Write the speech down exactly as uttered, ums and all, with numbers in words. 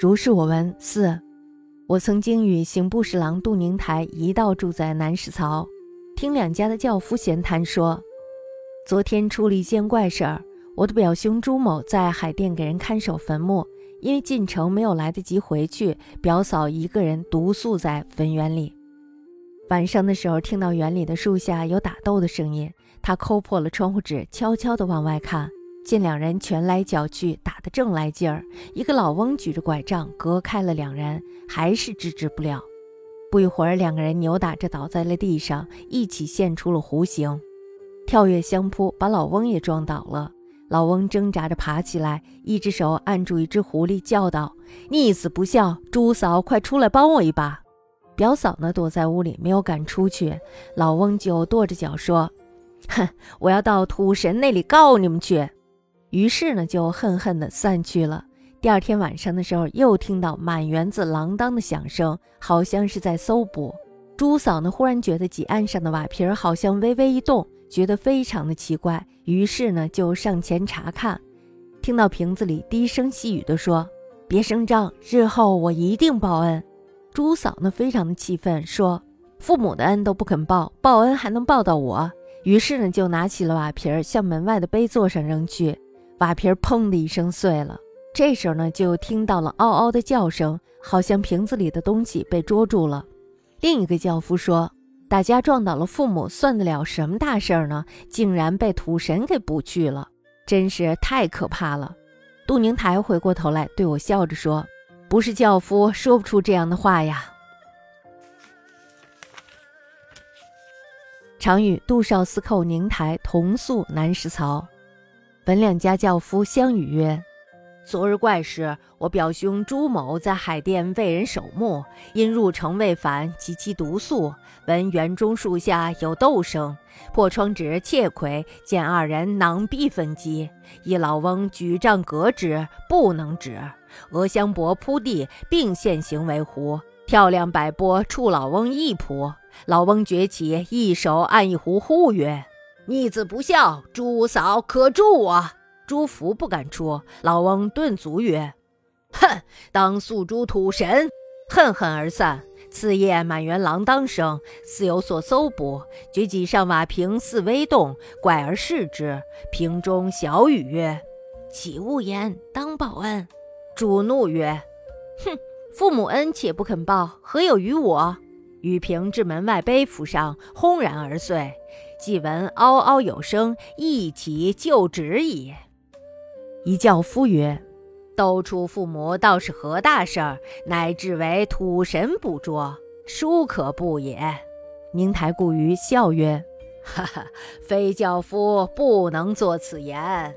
如是我闻。四，我曾经与刑部侍郎杜宁台一道住在南市曹，听两家的轿夫闲谈说，昨天出了一件怪事儿，我的表兄朱某在海淀给人看守坟墓，因为进城没有来得及回去，表嫂一个人独宿在坟园里。晚上的时候听到园里的树下有打斗的声音，他抠破了窗户纸，悄悄地往外看，见两人拳来脚去，打得正来劲儿，一个老翁举着拐杖隔开了两人，还是制止不了。不一会儿，两个人扭打着倒在了地上，一起现出了弧形，跳跃相扑，把老翁也撞倒了。老翁挣扎着爬起来，一只手按住一只狐狸，叫道：“逆子不孝，朱嫂快出来帮我一把！”表嫂呢躲在屋里没有敢出去，老翁就跺着脚说：“哼，我要到土神那里告你们去！”于是呢就恨恨地散去了。第二天晚上的时候，又听到满园子锒铛的响声，好像是在搜捕。朱嫂呢忽然觉得几岸上的瓦皮儿好像微微一动，觉得非常的奇怪，于是呢就上前查看，听到瓶子里低声细语地说：“别声张，日后我一定报恩。”朱嫂呢非常的气愤，说：“父母的恩都不肯报，报恩还能报到我？”于是呢就拿起了瓦皮儿向门外的碑座上扔去，瓦皮儿砰的一声碎了。这时候呢就听到了嗷嗷的叫声，好像瓶子里的东西被捉住了。另一个轿夫说：“打架撞倒了父母，算得了什么大事儿呢？竟然被土神给捕去了，真是太可怕了。”杜宁台回过头来对我笑着说：“不是轿夫，说不出这样的话呀。”常与杜少司寇宁台同宿南石槽，本两家轿夫相语曰：“昨日怪事，我表兄朱某在海淀为人守墓，因入城未返，其妻独宿，闻园中树下有斗声，破窗纸窃窥，见二人囊壁分击，一老翁举杖革之，不能止，额香帛铺地，并现形为壶，跳亮摆波，触老翁一仆，老翁崛起，一手按一壶，呼曰：‘逆子不孝，朱嫂可助我！’朱福不敢出，老翁顿足曰：‘哼，当诉诸土神！’恨恨而散。次夜满园锒铛声，似有所搜捕，掘几上瓦瓶，似微动，拐而视之，瓶中小语曰：‘岂勿言，当报恩！’主怒曰：‘哼，父母恩且不肯报，何有于我？’雨瓶至门外碑府上，轰然而碎，既闻嗷嗷有声，一起就止矣。”一轿夫曰：“斗出父母倒是何大事儿，乃至为土神捕捉，殊可怖也。”宁台故于笑曰：“哈哈，非轿夫不能作此言。”